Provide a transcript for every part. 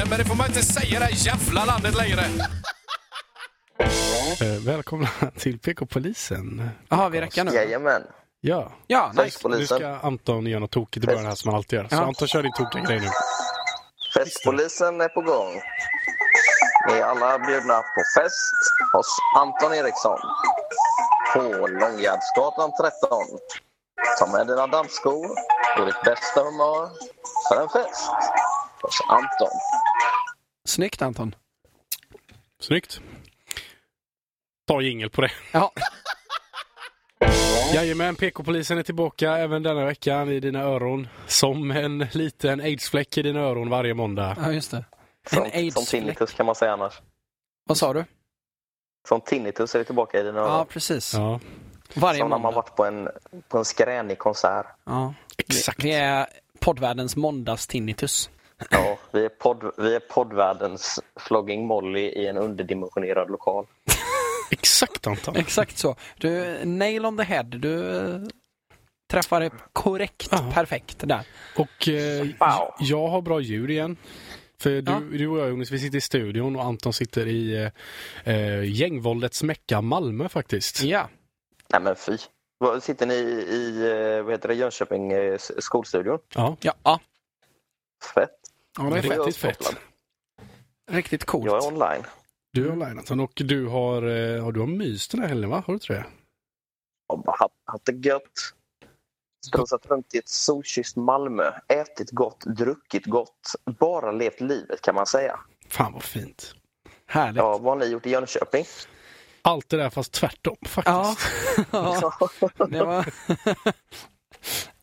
tiden, men det får man inte säga det här jävla landet längre. Välkomna till PK-polisen. Jaha, vi räcker nu. Jajamän. Ja, ja nice. Nu ska Anton göra något tokigt i början här som man alltid gör. Så ja. Anton, kör din tokiga grej nu. Festpolisen är på gång. Ni är alla bjudna på fest hos Anton Eriksson på Långgärdsgatan 13. Ta med dina dammskor och ditt bästa humör för en fest hos Anton. Snyggt, Anton. Snyggt. Ta jingel på det. Ja. Jajamän, PK-polisen är tillbaka även denna veckan i dina öron. Som en liten AIDS-fläck i dina öron varje måndag. Ja, just det. En AIDS-fläck. Som tinnitus kan man säga annars. Vad sa du? Som tinnitus är vi tillbaka i dina öron. Ja, precis. Ja. Varje som måndag. När man varit på en skränig konsert. Ja, exakt. Vi är poddvärldens måndags tinnitus. Ja, vi är poddvärldens Flogging Molly i en underdimensionerad lokal. Exakt, Anton. Exakt så. Du, nail on the head. Du träffar det korrekt, perfekt där. Och wow. Jag har bra ljud igen. För du och jag, Jonas, vi sitter i studion och Anton sitter i gängvåldets Mecka Malmö faktiskt. Ja. Nej men fy. Sitter ni i vad heter det, Jönköping skolstudion? Ja. Ja. Fett. Ja, det är fett. Riktigt coolt. Jag är online. Du är online, Anton, och du har mys den här helgen, va? Har du inte det? Jag har bara haft det gött. Strosat runt i ett solkysst Malmö. Ätit gott, druckit gott. Bara levt livet, kan man säga. Fan, vad fint. Härligt. Ja, vad har ni gjort i Jönköping? Allt det där, fast tvärtom, faktiskt. Ja,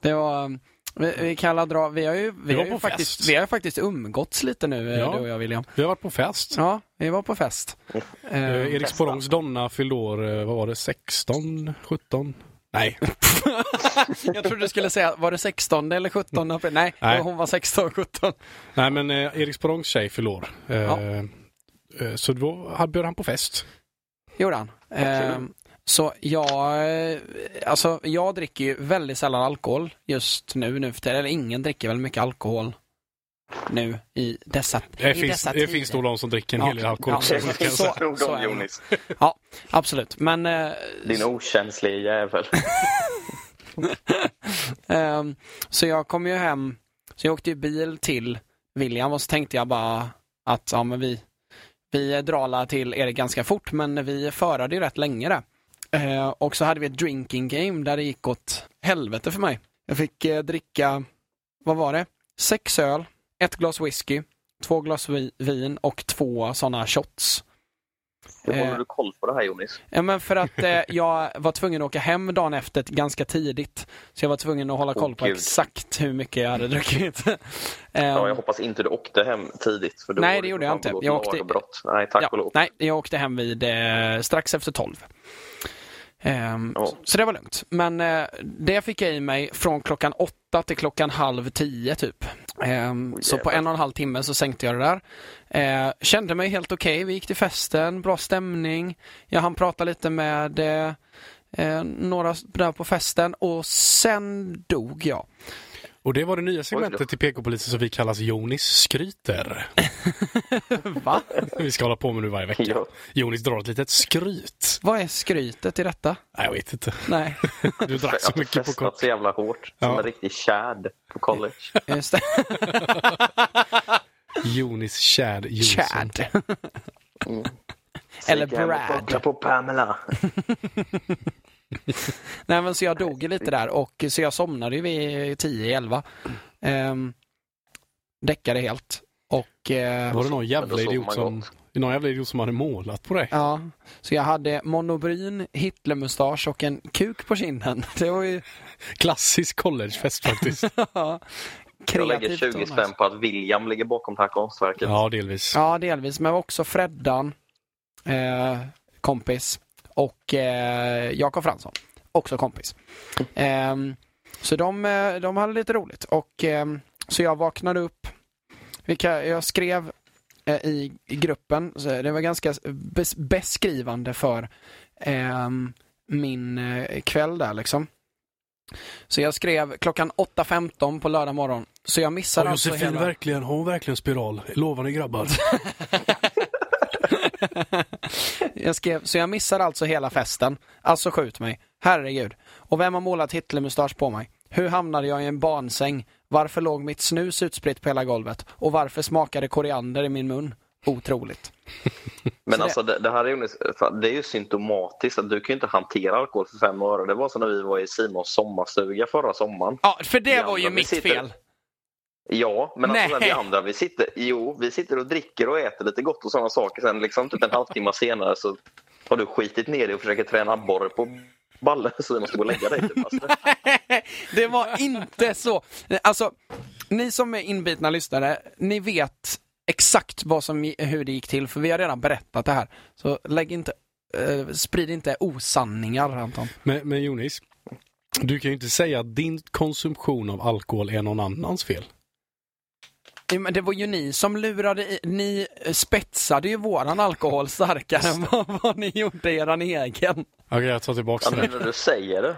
det var... Vi har ju faktiskt umgåtts lite nu, du och jag, William. Vi har varit på fest. Ja, vi var på fest. Erik Sparrows donna fyllde år, vad var det, 16, 17? Nej. Jag trodde du skulle säga, var det 16 eller 17? Nej. Hon var 16, 17. Nej, men Erik Sparrows tjej fyllde år. Så då bjöd han på fest. Gjorde han. Så jag dricker ju väldigt sällan alkohol just nu för tiden. Eller ingen dricker väl mycket alkohol nu i dessa tider. Det finns nog de som dricker en hel del alkohol. Ja, så Jonas. Ja, absolut. Men, din okänsliga jävel. Så jag kom ju hem. Så jag åkte ju bil till William och så tänkte jag bara att vi dralade till Erik ganska fort, men vi förade ju rätt länge där. Och så hade vi ett drinking game där det gick åt helvete för mig. Jag fick dricka, vad var det? 6 öl, 1 glas whisky, 2 glas vin och 2 sådana shots. Hur håller du koll på det här, Jonas? Men för att jag var tvungen att åka hem dagen efter ganska tidigt. Så jag var tvungen att hålla koll på exakt hur mycket jag hade druckit. Jag hoppas inte du åkte hem tidigt. För nej, det gjorde jag inte. Jag åkte... Nej, tack och lov. Nej, jag åkte hem vid strax efter 12. Så det var lugnt. Men det fick jag i mig från klockan 8 till klockan 9:30 typ. Så på 1,5 timme så sänkte jag det där. Kände mig helt okej. Vi gick till festen, bra stämning. Jag hann prata lite med några där på festen. Och sen dog jag. Och det var det nya segmentet till PK-polisen som vi kallas Jonis skryter. Va? Vi ska hålla på med nu varje vecka. Jonis drar ett litet skryt. Vad är skrytet i detta? Nej, jag vet inte. Nej. Du drack så mycket på college. Så jävla hårt. Som en riktig kärd på college. Just det. Jonis kärd Jonsson. Kärd. Eller Brad. Jag på Pamela. Nej, men så jag dog lite där och så jag somnade ju vid 10-11. Däckade helt och var det någon jävla idiot som hade målat på dig? Ja, så jag hade monobryn, Hitlermustasch och en kuk på kinden. Det var ju klassisk collegefest faktiskt. Ja. Jag lägger 20 spänn på att William ligger bakom det här konstverket. Ja, delvis. Ja, delvis, men också Freddan kompis. Och Jakob Fransson, också kompis. Så de hade lite roligt. Och så jag vaknade upp. Jag skrev i gruppen. Så det var ganska beskrivande för min kväll där liksom. Så jag skrev klockan 8:15 på lördag morgon. Så jag missade alltså hela... verkligen, har hon verkligen spiral? Lovande grabbar. Jag skrev, så jag missar alltså hela festen. Alltså skjut mig, herregud. Och vem har målat Hitlermustasch på mig? Hur hamnade jag i en barnsäng? Varför låg mitt snus utspritt på hela golvet? Och varför smakade koriander i min mun? Otroligt. Men alltså det här är, det är ju symptomatiskt att du kan ju inte hantera alkohol för 5 öre. Det var så när vi var i Simons sommarsuga förra sommaren. Ja, för det var ju mitt fel. Ja, men alltså vi andra, vi sitter och dricker och äter lite gott och sådana saker. Sen liksom typ en halvtimme senare så har du skitit ner dig och försöker träna abborre på ballen, så du måste gå och lägga dig typ. Alltså. Det var inte så. Alltså, ni som är inbitna lyssnare, ni vet exakt hur det gick till, för vi har redan berättat det här. Så sprid inte osanningar, Anton. Men Jonas, du kan ju inte säga att din konsumtion av alkohol är någon annans fel. Men det var ju ni som lurade, ni spetsade ju våran alkohol starkare än vad ni gjorde eran egen. Okej, jag tar tillbaka det. Ja, men du säger det.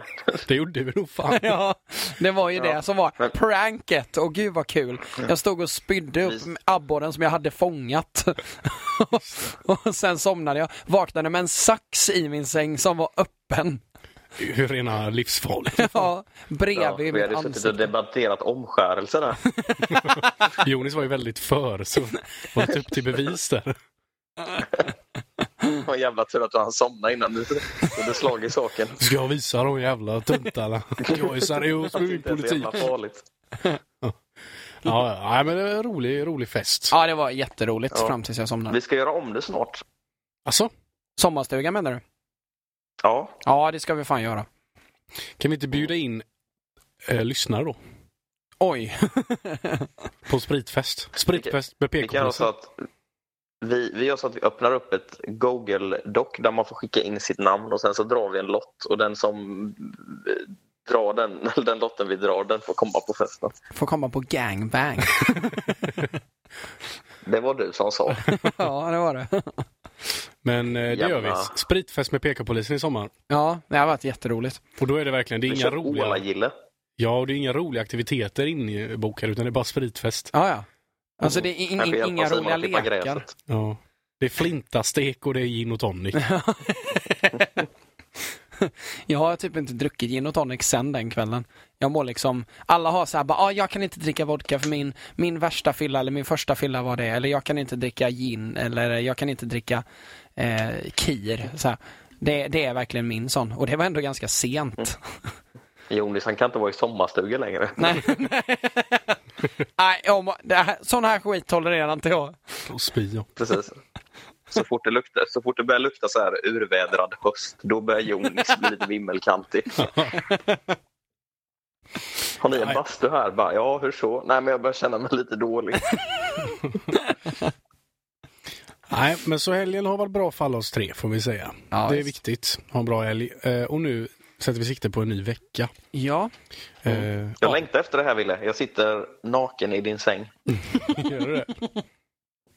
Det gjorde vi nog fan. Ja, det var ju det som var pranket. Och gud vad kul. Jag stod och spydde upp abborren som jag hade fångat. Och sen somnade jag. Vaknade med en sax i min säng som var öppen. Hur rena livsfarligt. Ja, bredvid mitt ansikte. Vi hade suttit och debatterat omskärelse där. Jonas var ju väldigt för, så var det typ till bevis där. Vad jävla tur att han somnade innan du hade slagit saken. Ska jag visa de jävla tuntarna? Jag är seriös med min politik. Ja, men det var en rolig fest. Ja, det var jätteroligt fram tills jag somnade. Vi ska göra om det snart. Alltså? Sommarstugan menar du? Ja. Ja, det ska vi fan göra. Kan vi inte bjuda in lyssnare då? Oj. På spritfest. Spritfest med PK-polisen. Vi gör så att vi öppnar upp ett Google-doc där man får skicka in sitt namn och sen så drar vi en lott. Och den som drar den lotten vi drar, den får komma på festen. Får komma på gangbang. Det var du som sa. Ja, det var det. Men det gör vi. Spritfest med PK-polisen i sommar. Ja, det har varit jätteroligt. Och då är det verkligen, det är inga roliga... Ja, och det är inga roliga aktiviteter inbokade, utan det är bara spritfest. Ja, ja. Alltså det är inga roliga lekar. Ja. Det är flintastek och det är gin och tonic. Jag har typ inte druckit gin och tonic sen den kvällen. Jag mår liksom... Alla har så här, jag kan inte dricka vodka för min värsta fylla eller min första fylla var det. Eller jag kan inte dricka gin eller jag kan inte dricka kir. Så här. Det är verkligen min sån. Och det var ändå ganska sent. Jonas, han kan inte vara i sommarstuga längre. Nej. Sån här skit tolererar inte jag. Och spio. Precis. Så fort det börjar lukta så här urvädrad höst, då börjar Jonas bli lite vimmelkantig. Har ni en bastu här? Ja, hur så? Nej, men jag börjar känna mig lite dålig. Nej, men så helgen har varit bra för alla oss tre, får vi säga. Ja, det är viktigt. Ha en bra helg. Och nu sätter vi sikte på en ny vecka. Ja. Jag längtar efter det här, Wille. Jag sitter naken i din säng. Gör du det?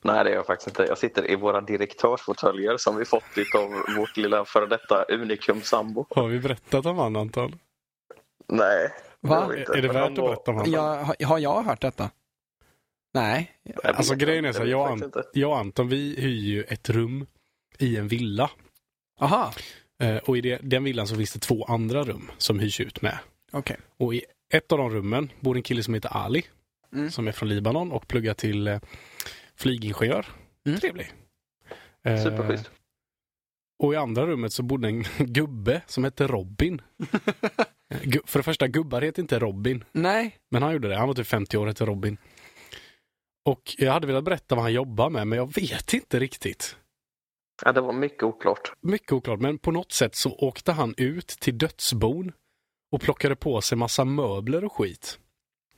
Nej, det gör jag faktiskt inte. Jag sitter i våra direktörsfåtöljer som vi fått av vårt lilla före detta Unikum-sambo. Har vi berättat om han, Anton? Nej. Va? Är det värt att berätta om han? Har jag hört detta? Nej. Alltså grejen är så här, jag och Anton, vi hyr ju ett rum i en villa. Aha. Och i den villan så finns det 2 andra rum som hyrs ut med. Okay. Och i ett av de rummen bor en kille som heter Ali, som är från Libanon och pluggar till flygingenjör. Trevlig. Superschysst. Och i andra rummet så bodde en gubbe som hette Robin. För det första, gubbar heter inte Robin. Nej. Men han gjorde det. Han var typ 50 år, hette Robin. Och jag hade velat berätta vad han jobbar med, men jag vet inte riktigt. Ja, det var mycket oklart. Mycket oklart, men på något sätt så åkte han ut till dödsbon och plockade på sig massa möbler och skit.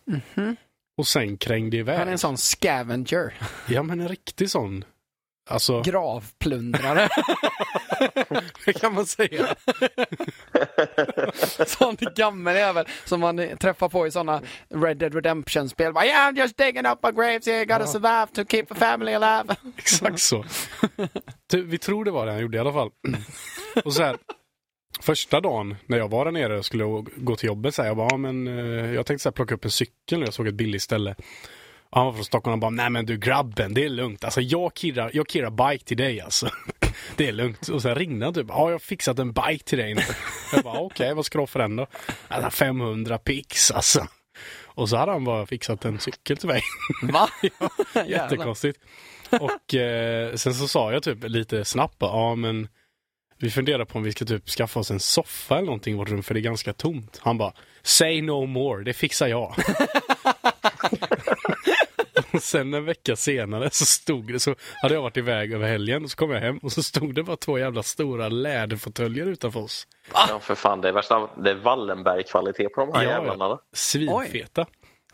Mhm. Och sen krängde iväg. Han är en sån scavenger. Ja, men en riktig sån. Alltså... gravplundrare. Det kan man säga. Sån gammal även som man träffar på i såna Red Dead Redemption-spel. Yeah, I'm just digging up my graves here. Gotta survive to keep the family alive. Exakt så. Vi tror det var det han gjorde i alla fall. Och så här, första dagen när jag var där nere och skulle gå till jobbet så här, jag bara, ja, men jag tänkte så här, plocka upp en cykel och jag såg ett billigt ställe. Och han var från Stockholm och bara, nej men du grabben, det är lugnt. Alltså jag kirrar bike till dig alltså. Det är lugnt. Och sen ringde han typ, ja jag har fixat en bike till dig nu. Jag bara, okej, vad ska du för den då? Alltså 500 pix alltså. Och så hade han bara fixat en cykel till mig. Va? Ja, jättekonstigt. Och sen så sa jag typ lite snabbt, ja men vi funderar på om vi ska typ skaffa oss en soffa eller någonting i vårt rum för det är ganska tomt. Han bara, say no more, det fixar jag. Och sen en vecka senare så hade jag varit iväg över helgen och så kom jag hem och så stod det bara två jävla stora läderfåtöljer utanför oss. Ja för fan, det är värsta, det är Wallenberg-kvalitet på de här jävlarna. Svinfeta.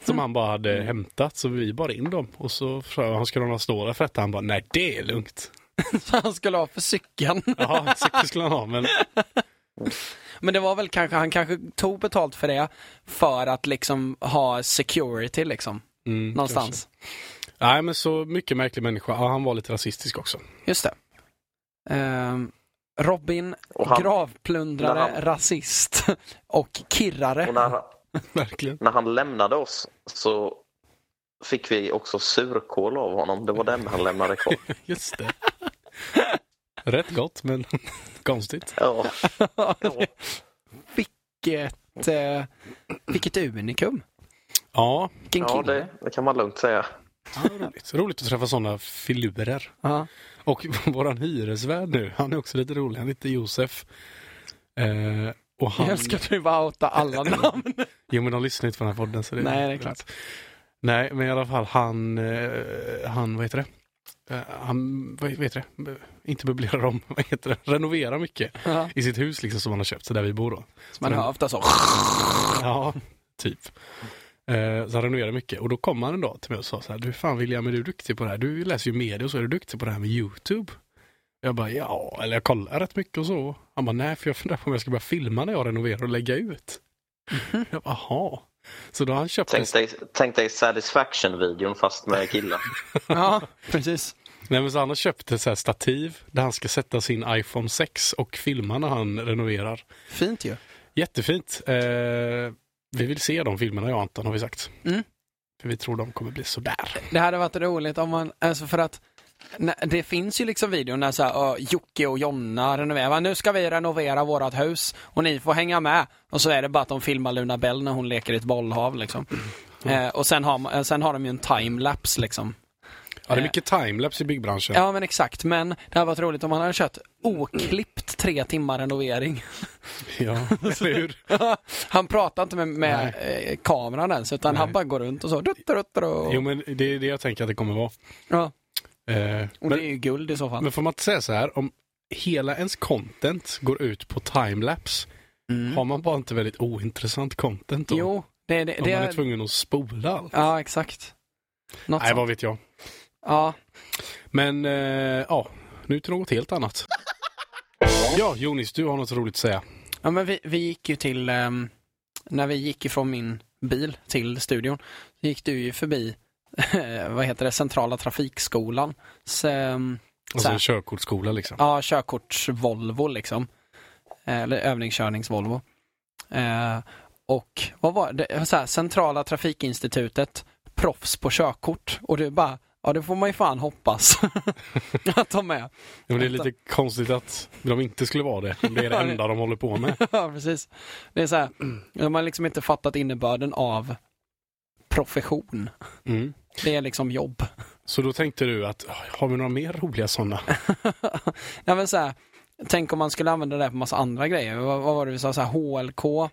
Som han bara hade hämtat, så vi bara in dem och så frågade han skulle ha några stora för detta. Han bara, nej det är lugnt. Så han skulle ha för cykeln. Ja, cykeln skulle han ha, men... Men det var väl kanske, han kanske tog betalt för det för att liksom ha security liksom. Någonstans. Kanske. Nej, men så mycket märklig människa. Ja, han var lite rasistisk också. Just det. Robin, gravplundrare, rasist och kirrare. Och när han lämnade oss så fick vi också surkål av honom. Det var den han lämnade kvar. Just det. Rätt gott, men konstigt. Ja. Vilket unikum. Ja, det kan man lugnt säga. Ja, roligt att träffa sådana filurer. Ja. Och våran hyresvärd nu, han är också lite rolig. Han heter Josef. Och han... Jag älskar att du bara outa alla namn. Jo, men de lyssnar inte på den här podden. Så det... Nej, det är klart. Nej, men i alla fall, han vad heter det? Han, vad heter det? Inte möblerar om, vad heter det? Renoverar mycket i sitt hus liksom, som han har köpt, så där vi bor då. Så man hör ofta så. Ja, typ. Så han renoverar mycket. Och då kom han en dag till mig och sa så här, du fan William, är du duktig på det här? Du läser ju media och så är du duktig på det här med YouTube. Jag bara, ja, eller jag kollar rätt mycket och så. Han bara, nej, för jag funderar på om jag ska börja filma när jag renoverar och lägga ut. Jag bara, aha. Så då han köpte... Tänk dig Satisfaction-videon fast med killar. Ja, precis. Nej, men så han har köpt ett så här stativ där han ska sätta sin iPhone 6 och filma när han renoverar. Fint ju. Jättefint. Vi vill se de filmerna, jag och Anton har vi sagt. För vi tror de kommer bli så där. Det hade varit roligt om man... Alltså för att... Det finns ju liksom videon där så här, Jocke och Jonna renoverar. Nu ska vi renovera vårat hus och ni får hänga med. Och så är det bara att de filmar Luna Bell när hon leker i ett bollhav liksom. Och sen har de ju en timelapse liksom. Ja, det är mycket timelapse i byggbranschen. Ja, men exakt. Men det hade varit roligt om man hade kört oklippt 3 timmar renovering. Ja, eller hur? Han pratar inte med kameran ens, utan han bara går runt och så. Jo, men det är det jag tänker att det kommer vara. Ja. Och det är ju guld i så fall. Men får man inte säga så här, om hela ens content går ut på timelapse, har man bara inte väldigt ointressant content då? Jo, det man är tvungen att spola allt. Ja, exakt. Något nej, vad vet jag. Ja. Men, nu till något helt annat. Ja, Jonis, du har något roligt att säga. Ja, men vi gick ju till, när vi gick ifrån min bil till studion, så gick du ju förbi vad heter det, centrala trafikskolan. Alltså en körkortsskola liksom. Ja, körkorts-Volvo liksom. Eller övningskörnings-Volvo. Och vad var det? Så här, centrala trafikinstitutet, proffs på körkort. Och du bara, ja det får man ju fan hoppas att de är. Ja, det är lite konstigt att de inte skulle vara det. Det är det enda de håller på med. Ja, precis. Det är så här, de har liksom inte fattat innebörden av profession. Det är liksom jobb. Så då tänkte du att, har vi några mer roliga sådana? Nej, men så här, tänk om man skulle använda det på massa andra grejer. Vad var det vi sa? Så här, HLK.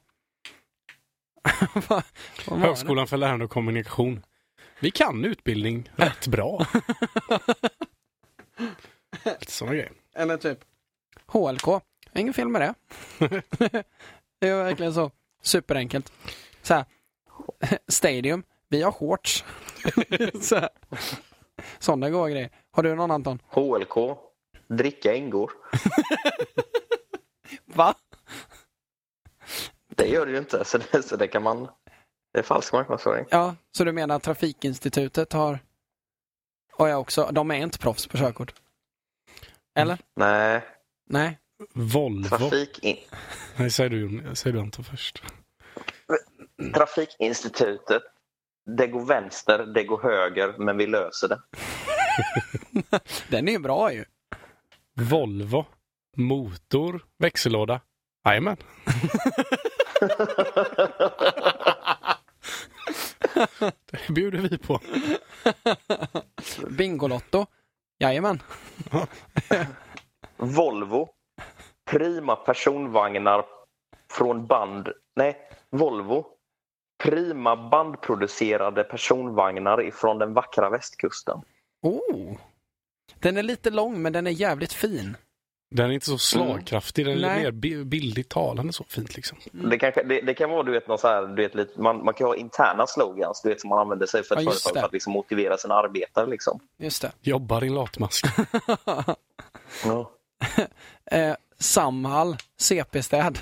vad Högskolan för lärande och kommunikation. Vi kan utbildning rätt bra. Sådana grejer. Eller typ HLK. Ingen fel med det. Det är verkligen så superenkelt. Så här, stadium. Vi har shorts. Sådana goda grejer. Har du någon, Anton? HLK. Dricka ängor. Va? Det gör det ju inte. Så det kan man... Det är falsk marknadsföring. Ja, så du menar att Trafikinstitutet har... Och jag också. De är inte proffs på körkort. Eller? Nej. Volvo. Nej, säg du Anton först. Trafikinstitutet. Det går vänster, det går höger, men vi löser det. Den är bra ju. Volvo, motor, växellåda. Jajamän. Det bjuder vi på. Bingolotto. Jajamän. Volvo. Prima personvagnar från band. Nej, Volvo. Prima bandproducerade personvagnar ifrån den vackra västkusten. Oh. Den är lite lång, men den är jävligt fin. Den är inte så slagkraftig, den är mer billigt talande så fint liksom. Det kan vara, du vet, någon så här, du vet, lite, man kan ha interna slogans, du vet, som man använder sig för ett företag för att liksom motivera sina arbetare liksom. Just det. Jobbar i latmask. Ja. Samhall, CP-städ.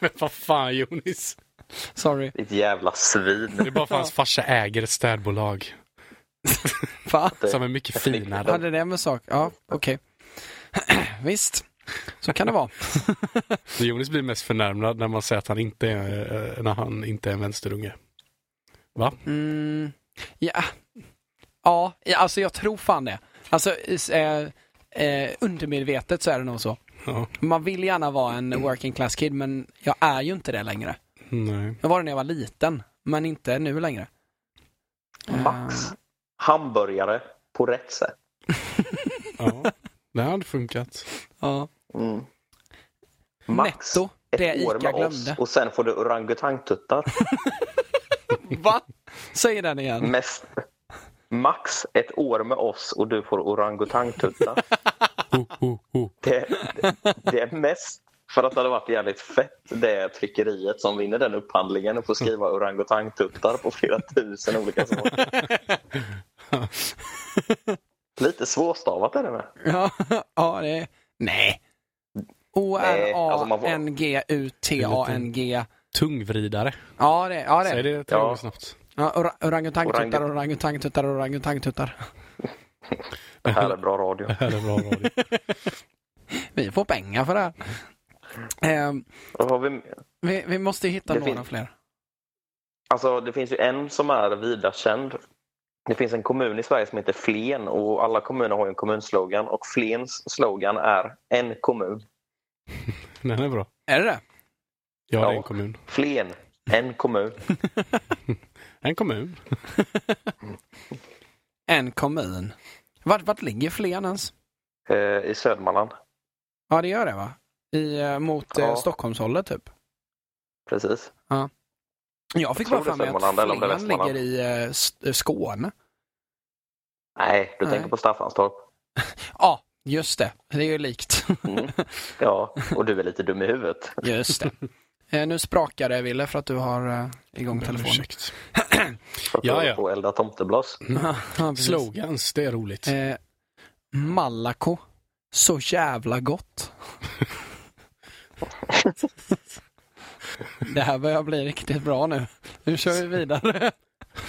Men vad fan, Jonas? Sorry. Ett jävla svin. Det är bara för hans farsa äger ett städbolag. Fan. Som är mycket finare. Ja, det är med sak. Ja, okej. Okay. Visst, så kan det vara. Jonas blir mest förnärmad när man säger att han inte är en vänsterunge. Va? Mm, ja, alltså jag tror fan det. Alltså undermedvetet så är det nog så. Ja. Man vill gärna vara en working class kid, men jag är ju inte det längre. Nej. Jag var det när jag var liten, men inte nu längre. Max, hamburgare på rätt sätt. Ja. Det hade funkat. Ja. Mm. Max, netto, det Ica glömde. Och sen får du orangutangtuttar. Va? Säg den igen. Max, ett år med oss och du får orangutangtuttar. Det är mest, för att det hade varit jävligt fett, det tryckeriet som vinner den upphandlingen och får skriva orangutangtuttar på flera tusen olika saker. Lite svårstavat är det med. Ja, det är... Nej. O-R-A-N-G-U-T-A-N-G. Tungvridare. Ja, det är det. Säg det till mig snabbt. Ja, orangutangtuttar, orangutangtuttar, orangutangtuttar. Det här är bra radio. Det här är bra radio. Vi får pengar för det här. Vi måste hitta några fler. Alltså, det finns ju en som är vidarekänd. Det finns en kommun i Sverige som heter Flen, och alla kommuner har ju en kommunslogan, och Flens slogan är en kommun. Den är bra. Är det? Ja, en kommun. Flen, en kommun. En kommun. En kommun. Vart ligger Flen ens? I Södermanland. Ja, det gör det va? Mot Stockholmshållet typ. Precis. Ja. Jag fick bara fram att Flen ligger i Skåne. Nej, du tänker på Staffanstorp. Ja, just det. Det är ju likt. Mm. Ja, och du är lite dum i huvudet. Just det. Nu sprakar det, Wille, för att du har igång telefonen. För att du har på elda tomteblås. Slogans, det är roligt. Malaco, så jävla gott. Det här börjar bli riktigt bra nu. Nu kör vi vidare.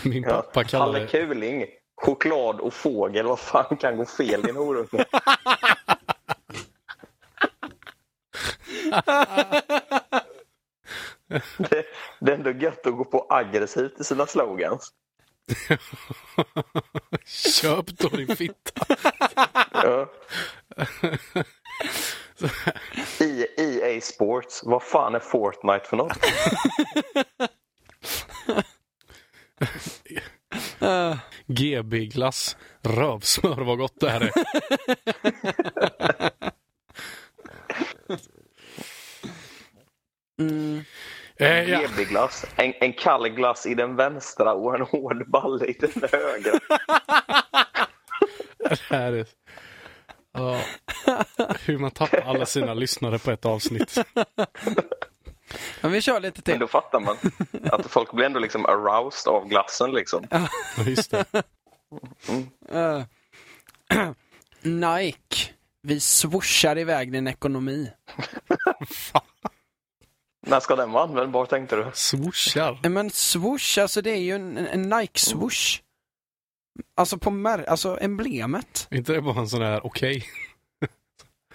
Min pappa kallar det... Halle Kuling, choklad och fågel. Vad fan kan gå fel i en orunge? Det är ändå gött att gå på aggressivt i sina slogans. Köp då din fitta. Ja. EA Sports. Vad fan är Fortnite för något? GB-glass. Rövsmör, vad gott det här är. GB-glass. En kall glass i den vänstra och en hård balle i den högra. Det här är... Ja, hur man tappar alla sina lyssnare på ett avsnitt. Men vi kör lite till. Men då fattar man att folk blir ändå liksom aroused av glassen liksom. Just det. Nike, vi swooshar iväg din ekonomi. Fan. När ska den vara användbar, tänkte du? Swooshar. Men swoosh, alltså det är ju en Nike-swoosh. Alltså emblemet. Inte det bara en sån här okej.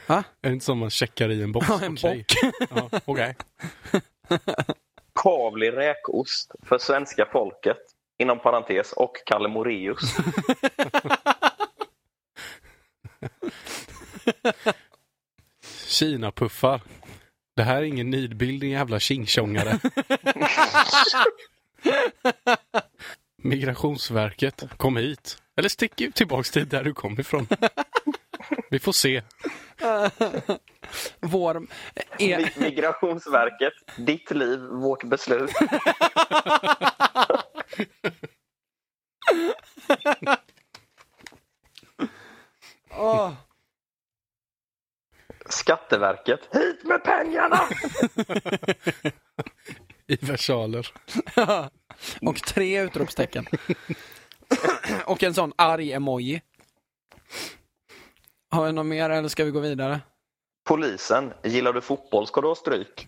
Ha? Är det inte som man checkar i en box? Ja, en bock. Ja, okej. Kavlig räkost för svenska folket. Inom parentes och Kalle Moreus. Kina puffar. Det här är ingen nidbildning, jävla tjingtjongare. Migrationsverket, kom hit. Eller stick ut tillbaka till där du kom ifrån. Vi får se. Migrationsverket, ditt liv, vårt beslut. Oh. Skatteverket, hit med pengarna. I versaler. Och 3 utropstecken. Och en sån arg emoji. Har vi något mer eller ska vi gå vidare? Polisen, gillar du fotboll ska du ha stryk.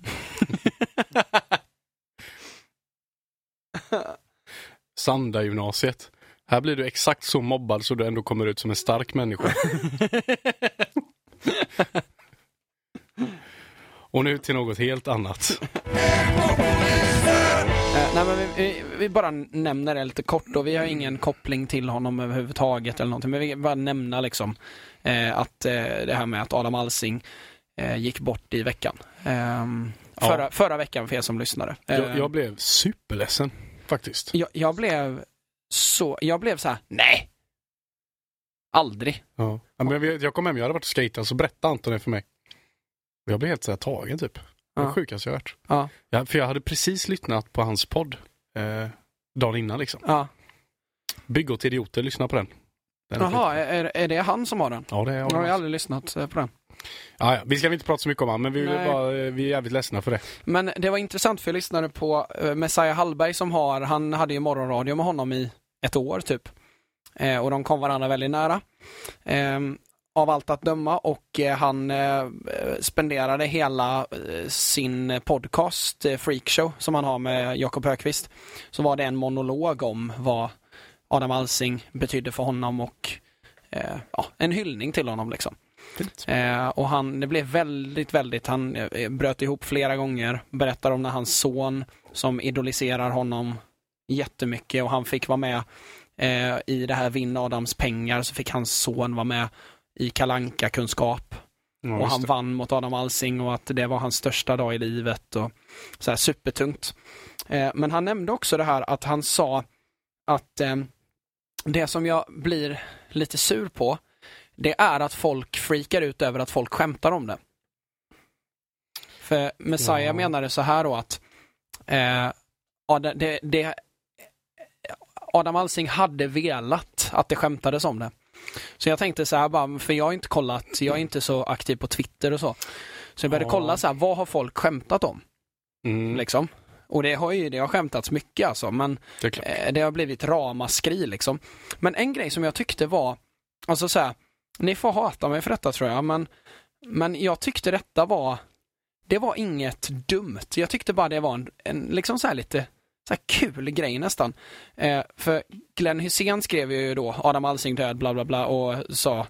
Sanda gymnasiet. Här blir du exakt så mobbad så du ändå kommer ut som en stark människa. Och nu till något helt annat. Nej, men vi bara nämner det lite kort och vi har ingen koppling till honom överhuvudtaget eller någonting, men vi bara nämna liksom att det här med att Adam Alsing gick bort i veckan. Förra veckan för er som lyssnade. Jag blev superledsen faktiskt. Jag blev så här, nej. Aldrig. Ja. Men jag kom hem, jag hade varit och skejtat så berättade Anton det för mig. Jag blev helt så här tagen typ. Det var sjukast jag hört. Ja. För jag hade precis lyssnat på hans podd dagen innan liksom. Ja. Bygg och idioter, lyssna på den. Jaha, är det han som har den? Ja, det är han. Jag har aldrig lyssnat på den. Ja, vi ska inte prata så mycket om han, men vi är jävligt ledsna för det. Men det var intressant för jag lyssnade på Messiah Hallberg han hade ju morgonradio med honom i ett år typ. Och de kom varandra väldigt nära. Av allt att döma, och han spenderade hela sin podcast Freakshow som han har med Jakob Högqvist, så var det en monolog om vad Adam Alsing betydde för honom och en hyllning till honom liksom. Och det blev väldigt, väldigt, han bröt ihop flera gånger, berättar om när hans son som idoliserar honom jättemycket och han fick vara med i det här Vinna Adams pengar, så fick hans son vara med i Kalanka-kunskap och han vann mot Adam Alsing och att det var hans största dag i livet och så här supertungt. Men han nämnde också det här att han sa att det som jag blir lite sur på, det är att folk freakar ut över att folk skämtar om det. För Messiah menade så här då att Adam Alsing hade velat att det skämtades om det. Så jag tänkte så här bara, för jag har inte kollat, jag är inte så aktiv på Twitter och så. Så jag började kolla så här, vad har folk skämtat om? Mm. Liksom. Och det har skämtats mycket alltså, men det har blivit ramaskri liksom. Men en grej som jag tyckte var, alltså så här, ni får hata mig för detta tror jag, men jag tyckte det var inget dumt. Jag tyckte bara det var en liksom så här lite så här kul grej nästan. För Glenn Hysén skrev ju då Adam Alsing död, bla bla bla, och sa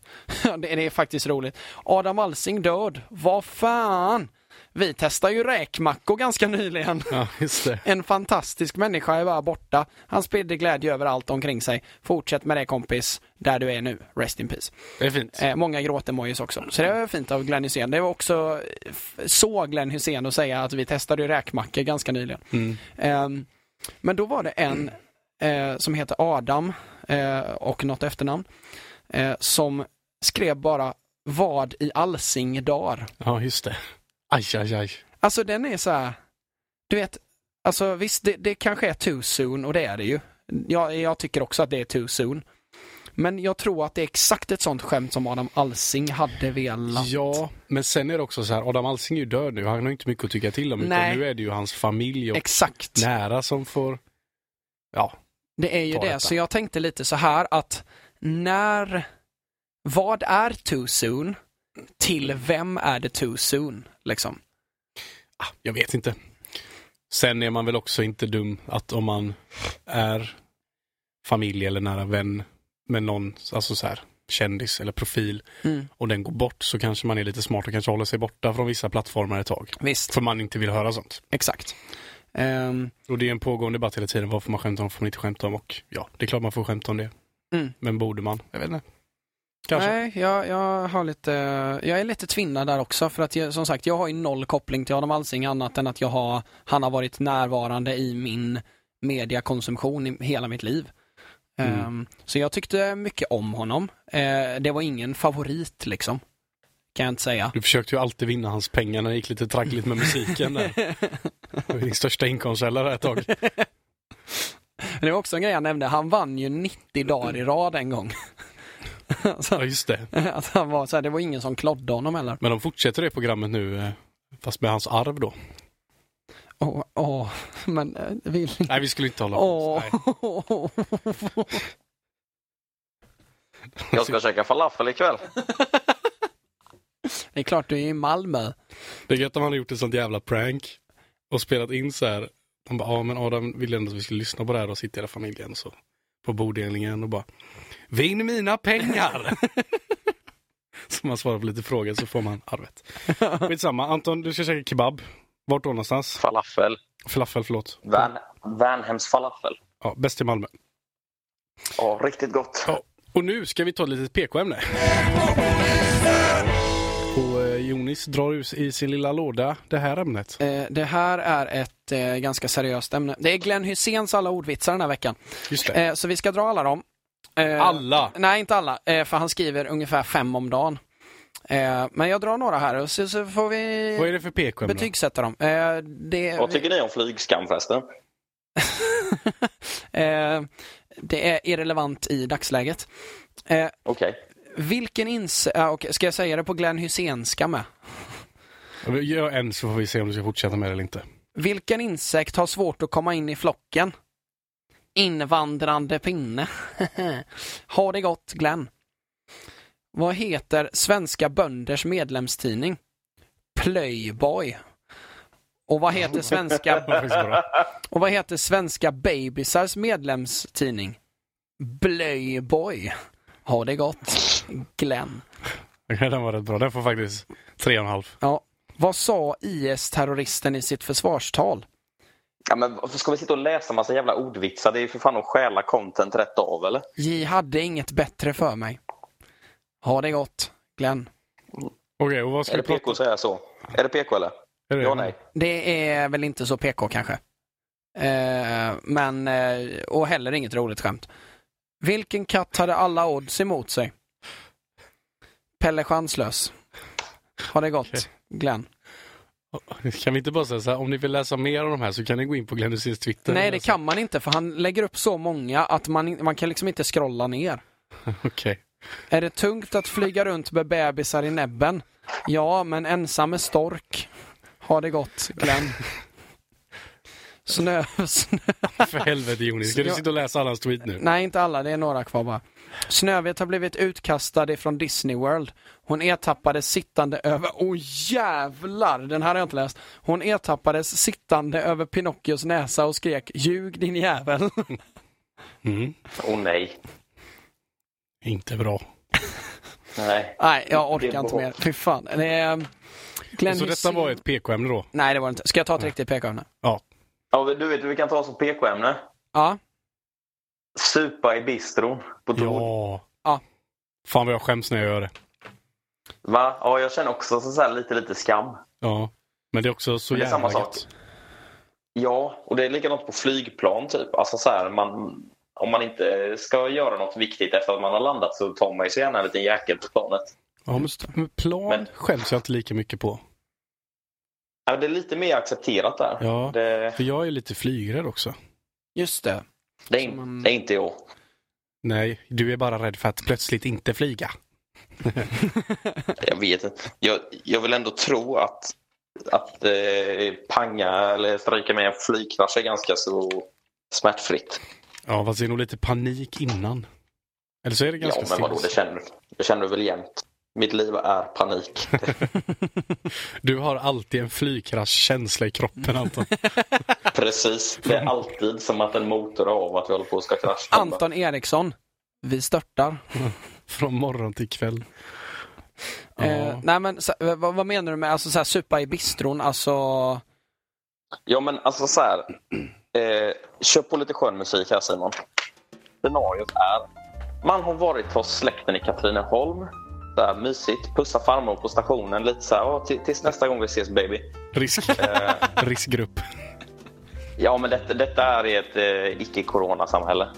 det är faktiskt roligt. Adam Alsing död, vad fan? Vi testar ju räkmackor ganska nyligen. Ja, just det. En fantastisk människa är bara borta. Han spridde glädje över allt omkring sig. Fortsätt med det kompis, där du är nu. Rest in peace. Det är fint. Många gråtemojis också. Så det var fint av Glenn Hysén. Det var också så Glenn Hysén att säga att vi testade ju räkmackor ganska nyligen. Mm. Men då var det en som heter Adam och något efternamn som skrev bara vad i Alsing dagar. Ja, just det. Aj, aj, aj. Alltså den är så här, du vet, alltså visst det kanske är too soon och det är det ju. Jag tycker också att det är too soon. Men jag tror att det är exakt ett sånt skämt som Adam Alsing hade velat. Ja, men sen är det också så här, Adam Alsing är ju död nu. Han har inte mycket att tycka till om. Nej. Utan nu är det ju hans familj och exakt. Nära som får, ja. Det är ju det. Detta. Så jag tänkte lite så här att vad är too soon? Till vem är det too soon? Liksom. Jag vet inte. Sen är man väl också inte dum att om man är familj eller nära vän med någon, alltså så här, kändis eller profil och den går bort, så kanske man är lite smart och kanske håller sig borta från vissa plattformar ett tag. Visst. För man inte vill höra sånt. Exakt. Och det är en pågående debatt hela tiden. Vad får man skämta om, får man inte skämta om? Och ja, det är klart man får skämta om det. Men borde man? Jag vet inte. Kanske. Nej, jag har lite... Jag är lite tvinnad där också. För att jag, som sagt, jag har ju noll koppling till Adam Alsing annat än att han har varit närvarande i min mediakonsumtion i hela mitt liv. Så jag tyckte mycket om honom. Det var ingen favorit liksom. Kan jag inte säga. Du försökte ju alltid vinna hans pengar när det gick lite traggligt med musiken där. Det var din största inkomstkälla där ett tag. Det var också en grej jag nämnde. Han vann ju 90 dagar i rad en gång. Alltså, ja, just det. Att han var så här, det var ingen som kloddade honom heller. Men de fortsätter det programmet nu, fast med hans arv då. Men vill... Nej, vi skulle inte hålla på. Jag ska käka falafel ikväll. Det är klart, du är i Malmö. Det är gött om han har gjort ett sånt jävla prank och spelat in så här. Han bara, men Adam ville ändå att vi skulle lyssna på det här och sitta i hela familjen så på bodelningen och bara, vinn mina pengar! Så man svarar på lite frågor så får man arvet. Skitsamma, Anton, du ska käka kebab. Vart då någonstans? Falafel, förlåt. Värnhems falafel. Ja, bäst i Malmö. Ja, riktigt gott. Ja. Och nu ska vi ta ett litet PK-ämne. Och Jonis drar ut i sin lilla låda det här ämnet. Det här är ett ganska seriöst ämne. Det är Glenn Hyséns alla ordvitsar den här veckan. Just det. Så vi ska dra alla dem. Alla? Nej, inte alla. För han skriver ungefär 5 om dagen. Men jag drar några här och så får vi... Vad är det för PK-ämne? Betygsätta dem. Vad tycker ni om flygskamfesten? Det är irrelevant i dagsläget. Okej. Vilken ska jag säga det på Glenn Hysénska med? Gör en så får vi se om du ska fortsätta med det eller inte. Vilken insekt har svårt att komma in i flocken? Invandrande pinne. Ha det gott, Glenn. Vad heter Svenska Bönders medlemstidning? Plöjboy. Och vad heter Svenska Babysars medlemstidning? Blöjboy. Ha det gott, Glenn. Den var rätt bra. Den får faktiskt 3,5. Ja. Vad sa IS-terroristen i sitt försvarstal? Ja, men ska vi sitta och läsa massa jävla ordvitsar? Det är ju för fan att stjäla content rätt av, eller? Ji hade inget bättre för mig. Ha det gott, Glenn. Okej, och vad ska vi prata om? Är det PK säga så? Är det PK eller? Är det? Ja, nej. Det är väl inte så PK kanske. Och heller inget roligt skämt. Vilken katt hade alla odds emot sig? Pelle Chanslös. Har det gott, okay. Glenn. Kan vi inte bara säga så här, om ni vill läsa mer om de här så kan ni gå in på Glenn Hyséns Twitter. Nej, det kan man inte, för han lägger upp så många att man kan liksom inte scrolla ner. Okej. Okay. Är det tungt att flyga runt med bebisar i näbben? Ja, men ensam med stork. Ha det gott, Glenn. Snö. För helvete, Jonas. Ska du sitta och läsa alla tweet nu? Nej, inte alla. Det är några kvar bara. Snövit har blivit utkastad ifrån Disney World. Hon ertappades sittande över... jävlar! Den här har jag inte läst. Hon ertappades sittande över Pinocchios näsa och skrek, ljug din jävel. Nej. Inte bra. Nej, jag orkar inte mer. Fy fan. Så detta var ett PK-ämne då? Nej, det var inte. Ska jag ta ett riktigt PK-ämne? Ja. Ja, du vet, vi kan ta som PK-ämne. Ja. Supa i bistron på tråd. Ja. Fan vad jag skäms när jag gör det. Va? Ja, jag känner också så här lite skam. Ja, men det är också så jävla samma sak. Ja, och det är likadant på flygplan typ. Alltså så här, om man inte ska göra något viktigt efter att man har landat så tar man ju så gärna en liten jäkel på planet. Ja, men plan skäms jag inte lika mycket på. Ja, det är lite mer accepterat där. Ja, för jag är lite flygrädd också. Just det. Det är inte jag. Nej, du är bara rädd för att plötsligt inte flyga. Jag vet inte. Jag vill ändå tro att panga eller stryka med en flygkrasch är ganska så smärtfritt. Ja, fast det är nog lite panik innan. Eller så är det ganska stilt. Ja, men vadå, det känner du väl jämt. Mitt liv är panik. Du har alltid en flygkraschkänsla i kroppen, Anton. Precis, det är alltid som att en motor av att vi håller på att ska krascha. Anton Eriksson, vi störtar. från morgon till kväll. Nej men så, vad menar du med alltså så här, supa i bistron alltså? Ja men alltså så här kör på lite skön musik här Simon. Scenariot är man har varit hos släkten i Katrineholm. Där mysigt, pussa farmor på stationen lite så här, tills nästa gång vi ses baby. Riskgrupp. Ja men detta är ett icke-corona-samhälle.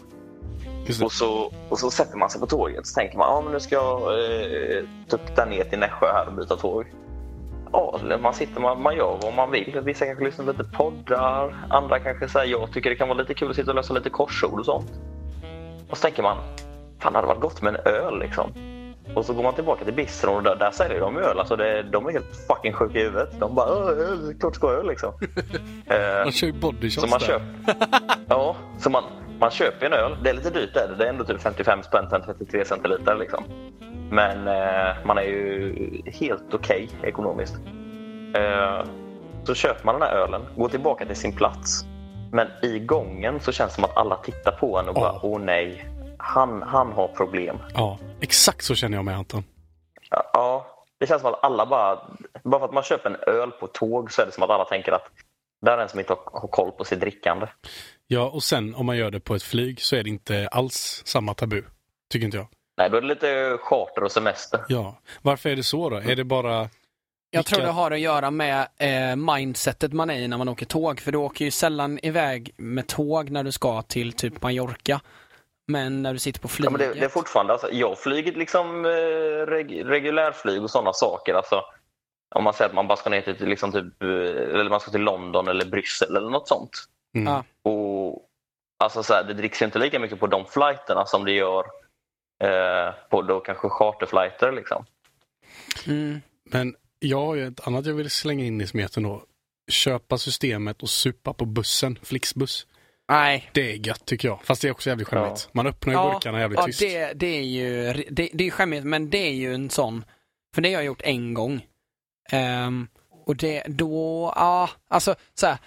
Och så sätter man sig på tåget. Så tänker man, men nu ska jag ta ner till Nässjö här och byta tåg. Ja, man gör vad man vill. Vissa kanske lyssnar lite poddar. Andra kanske säger, jag tycker det kan vara lite kul att sitta och lösa lite korsord och sånt. Och så tänker man, fan hade det varit gott med en öl liksom. Och så går man tillbaka till bistron och där säljer de öl. Alltså de är helt fucking sjuka i huvudet. De bara, klart ska öl liksom. Man kör ju body shots där. Ja, så man köper en öl. Det är lite dyrt där. Det är ändå typ 55 spänn, 33 centiliter liksom. Men man är ju helt okej ekonomiskt. Så köper man den här ölen. Går tillbaka till sin plats. Men i gången så känns det som att alla tittar på en och bara, åh nej. Han har problem. Ja, exakt så känner jag mig Anton. Ja, det känns som att alla bara för att man köper en öl på tåg så är det som att alla tänker att där är en som inte har koll på sitt drickande. Ja, och sen om man gör det på ett flyg så är det inte alls samma tabu, tycker inte jag. Nej, då är det lite charter och semester. Ja, varför är det så då? Är det bara... Jag tror det har att göra med mindsetet man är i när man åker tåg. För du åker ju sällan iväg med tåg när du ska till typ Mallorca. Men när du sitter på flyget... Ja, men det är fortfarande... Alltså, jag flyget liksom regulärflyg och sådana saker. Alltså, om man säger att man bara ska ner till, liksom, typ, eller man ska till London eller Bryssel eller något sånt. Mm. Mm. Och, alltså, så här, det dricks ju inte lika mycket på de flighterna som det gör på då kanske charterflighter. Liksom. Mm. Men jag har ju ett annat jag vill slänga in i smeten då. Köpa systemet och supa på bussen. Flixbuss. Nej. Det är gött tycker jag. Fast det är också jävligt skämmigt. Ja. Man öppnar ju burkarna jävligt tyst. Det är ju det är skämmigt, men det är ju en sån. För det har jag gjort en gång. Och det då alltså så här,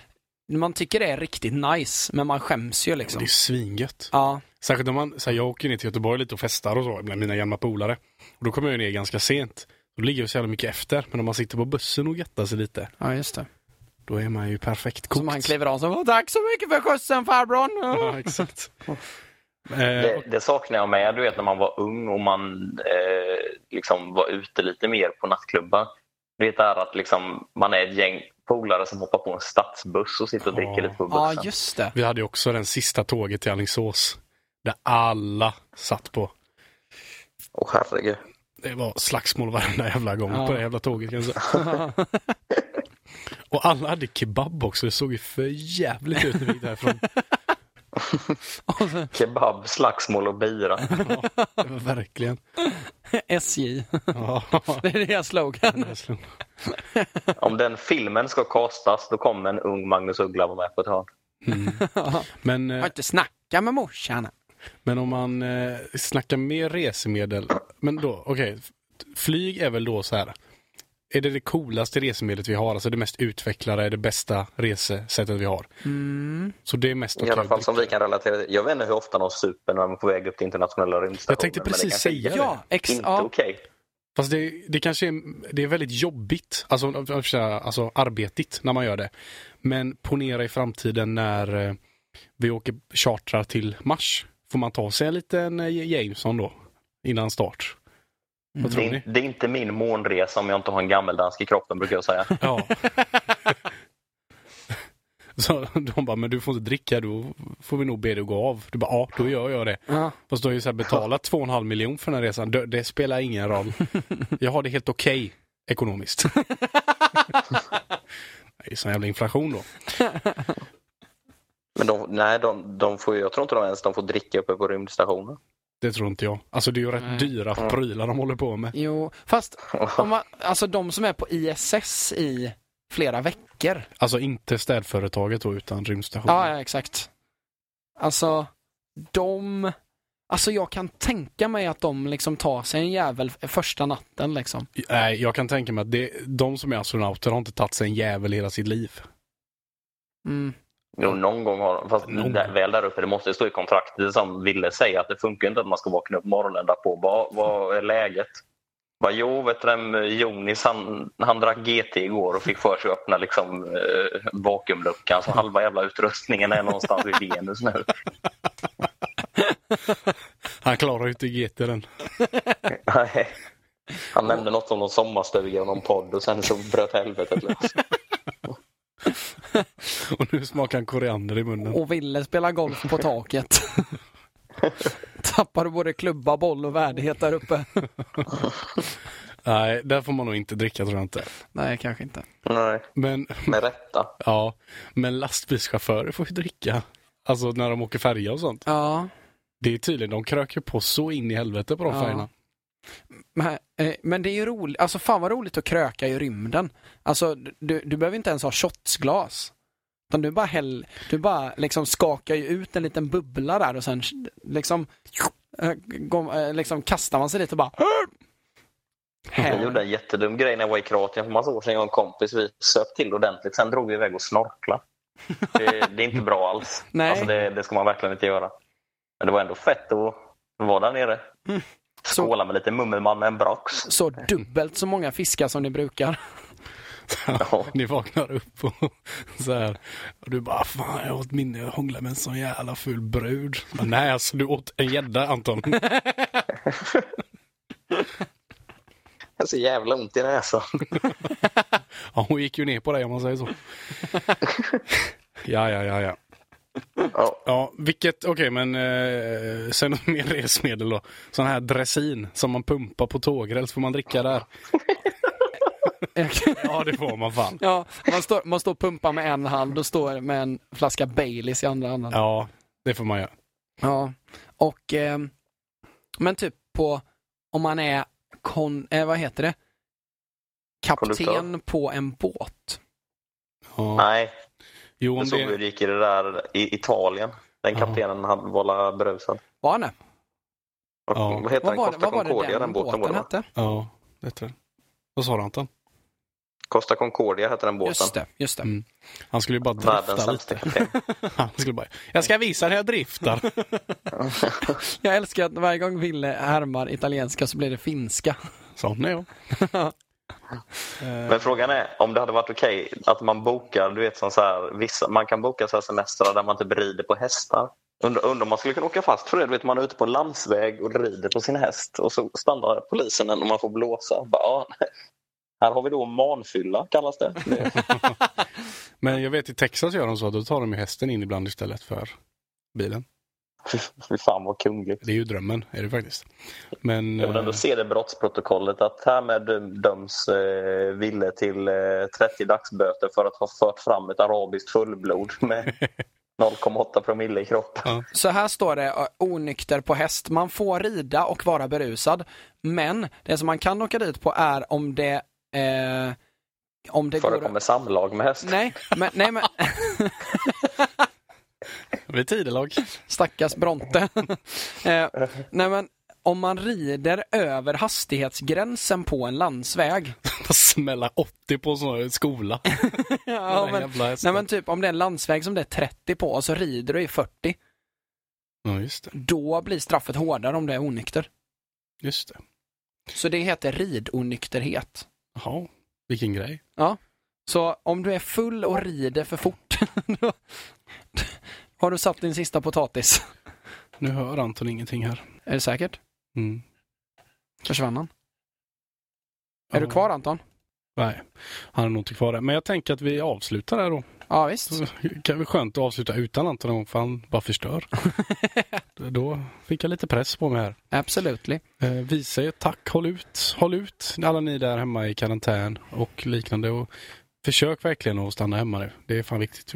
man tycker det är riktigt nice, men man skäms ju liksom. Ja, det är svingött. Ja. Särskilt om man så här, jag åker ner till Göteborg lite och festar och så bland mina gamla polare. Och då kommer jag ner ganska sent. Då ligger jag så jävla mycket efter, men om man sitter på bussen och göttar sig lite. Ja, just det. Då är man ju perfekt kokt. Som han kliver av så, tack så mycket för skjutsen farbror. Ja, exakt. Det saknar jag med. Du vet när man var ung och man liksom var ute lite mer på nattklubbar. Du vet där att liksom, man är ett gäng polare som hoppar på en stadsbuss och sitter och dricker lite på bussen. Ja, just det. Vi hade ju också den sista tåget till Alingsås. Där alla satt på. Åh, herregud. Det var slagsmål varenda jävla gång på det jävla tåget kan jag säga. Och alla hade kebab också. Det såg ju för jävligt ut när vi gick därifrån. Kebab, slagsmål och bira. Ja, verkligen. SJ. Ja. Det är deras slogan. Om den filmen ska kastas, då kommer en ung Magnus Uggla vara med på ett hörn. Mm. Men jag har inte snacka med morsan. Men om man snackar med resemedel. Men då, okej. Flyg är väl då så här. Är det coolaste resemedlet vi har? Alltså det mest utvecklade, det bästa resesättet vi har. Mm. Så det är mest i alla fall som vi kan relatera till. Jag vet inte hur ofta någon super när man är på väg upp till internationella rymdstationen. Jag tänkte precis säga det. Ja, inte okej. Fast det kanske är, det är väldigt jobbigt. Alltså arbetigt när man gör det. Men ponera i framtiden när vi åker chartrar till Mars. Får man ta sig en liten Jameson då? Innan start. Det är inte min månresa om jag inte har en gammeldansk i kroppen, brukar jag säga. Ja. Så de bara, men du får inte dricka, då får vi nog be dig att gå av. Du bara, ja, då gör jag det. Ja. Fast du har ju så här betalat 2,5 miljoner för den här resan. Det spelar ingen roll. Jag har det helt okej ekonomiskt. Det är sån jävla inflation då. Men de får, jag tror inte de får dricka uppe på rymdstationen. Det tror inte jag. Alltså det är ju rätt dyra prylar de håller på med. Jo, fast alltså de som är på ISS i flera veckor. Alltså inte städföretaget då, utan rymdstationen. Ja, exakt. Alltså alltså jag kan tänka mig att de liksom tar sig en jävel första natten liksom. Nej, jag kan tänka mig att de som är astronauter har inte tagit sig en jävel hela sitt liv. Mm. Jo, någon gång har de, fast väl där uppe, det måste stå i kontraktet som ville säga att det funkar inte att man ska vakna upp morgonen därpå. Vad är läget? Bara, jo, vet du vem, Jonis han drack GT igår och fick för sig att öppna liksom vakuumluckan, så halva jävla utrustningen är någonstans i Venus nu. Han klarar ju inte GT-en. Nej. Han nämnde något om någon sommarstuga och någon podd och sen så bröt helvetet lös. Och nu smakar han koriander i munnen. Och ville spela golf på taket. Tappar du både klubba, boll och värdighet där uppe. Nej, där får man nog inte dricka, tror jag inte. Nej, kanske inte. Nej, men, med rätta. Ja, men lastbilschaufförer får ju dricka. Alltså när de åker färja och sånt. Ja. Det är tydligen, de kröker på så in i helvete på de färgerna. Men det är ju roligt. Alltså fan vad roligt att kröka i rymden. Alltså du behöver inte ens ha shotsglas. Utan du bara liksom skakar ju ut en liten bubbla där och sen liksom kastar man sig lite och bara... Jag gjorde en jättedum grej när jag var i Kroatien för massa år sedan. Jag och en kompis, vi söp till ordentligt. Sen drog vi iväg och snorkla. Det är inte bra alls. Nej. Alltså det ska man verkligen inte göra. Men det var ändå fett att vara där nere. Mm. Skåla med lite mummelman med en brax. Så dubbelt så många fiskar som ni brukar. Ja. Ni vaknar upp och så här. Och du bara, fan jag åt minne och hångla med en sån jävla full brud. Men nej, alltså du åt en gädda, Anton. Jag så jävla ont i näsan. Ja, hon gick ju ner på dig om man säger så. Ja. Ja, vilket, okej, men sen något mer resmedel då. Sån här dressin som man pumpar på tågräls får man dricka där. Ja, det får man fan. Ja, man står och pumpar med en hand och står med en flaska Baileys i andra handen. Ja, det får man göra. Ja, och men typ på om man är vad heter det? Kapten på en båt. Ja. Nej. Jo, jag såg hur det gick i det där i Italien. Den kaptenen hade vållat brusad. Var han det? Vad heter den? Costa Concordia, den båten hette? Ja, det heter den. Vad sa du, Anton? Costa Concordia hette den båten. Just det. Mm. Han skulle ju bara drifta lite. Han skulle bara, jag ska visa när jag driftar. Jag älskar att varje gång Ville härmar italienska så blir det finska. Sån är jag. Men frågan är om det hade varit okej att man bokar, du vet, som så här, vissa, man kan boka så här semestrar där man inte rider på hästar. Undrar om man skulle kunna åka fast för det, du vet, man är ute på en landsväg och rider på sin häst och så stannar polisen och man får blåsa. Bara, här har vi då manfylla, kallas det. Men jag vet i Texas gör de så att då tar de ju hästen in ibland istället för bilen. Fy fan vad kungligt. Det är ju drömmen, är det faktiskt. Men jag vill ändå se det brottsprotokollet att härmed döms Ville till 30 dagsböter för att ha fört fram ett arabiskt fullblod med 0,8 promille i kroppen. Ja. Så här står det, onykter på häst. Man får rida och vara berusad, men det som man kan åka dit på är om det... om det förekommer samlag med häst. Nej men... Vid tidelag. Stackars Bronte. Nej men, om man rider över hastighetsgränsen på en landsväg. Smälla 80 på en skola. Ja, men typ om det är en landsväg som det är 30 på och så rider du i 40. Ja, just det. Då blir straffet hårdare om det är onykter. Just det. Så det heter ridonykterhet. Jaha, vilken grej. Ja, så om du är full och rider för fort... Har du satt din sista potatis? Nu hör Anton ingenting här. Är det säkert? Mm. Försvann han? Ja. Är du kvar, Anton? Nej, han är nog inte kvar där. Men jag tänker att vi avslutar här då. Ja, visst. Så kan vi skönt att avsluta utan Anton, för han bara förstör. Då fick jag lite press på mig här. Absolut. Vi säger tack, håll ut. Alla ni där hemma i karantän och liknande och... Försök verkligen att stanna hemma nu. Det är fan viktigt.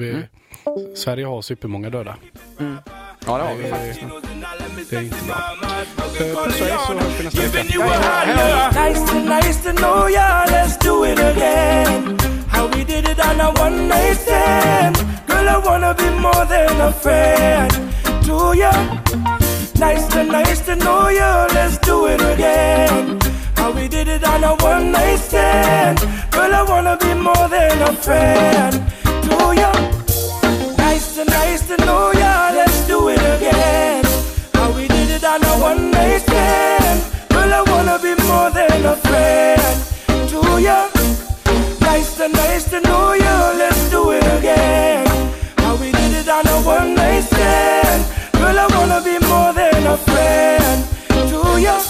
Sverige har supermånga döda. Mm. Ja, det har vi faktiskt. Det är inte bra. Puss och hej, så hörs vi nästa vecka. We did it on a one night stand. Girl, I wanna be more than a friend. Do you? Nice. to know ya, yeah, let's do it again. How we did it on a one night stand. Girl, I wanna be more than a friend to ya. Nice to know ya, yeah, let's do it again. How we did it on a one night stand. Girl, I wanna be more than a friend to ya.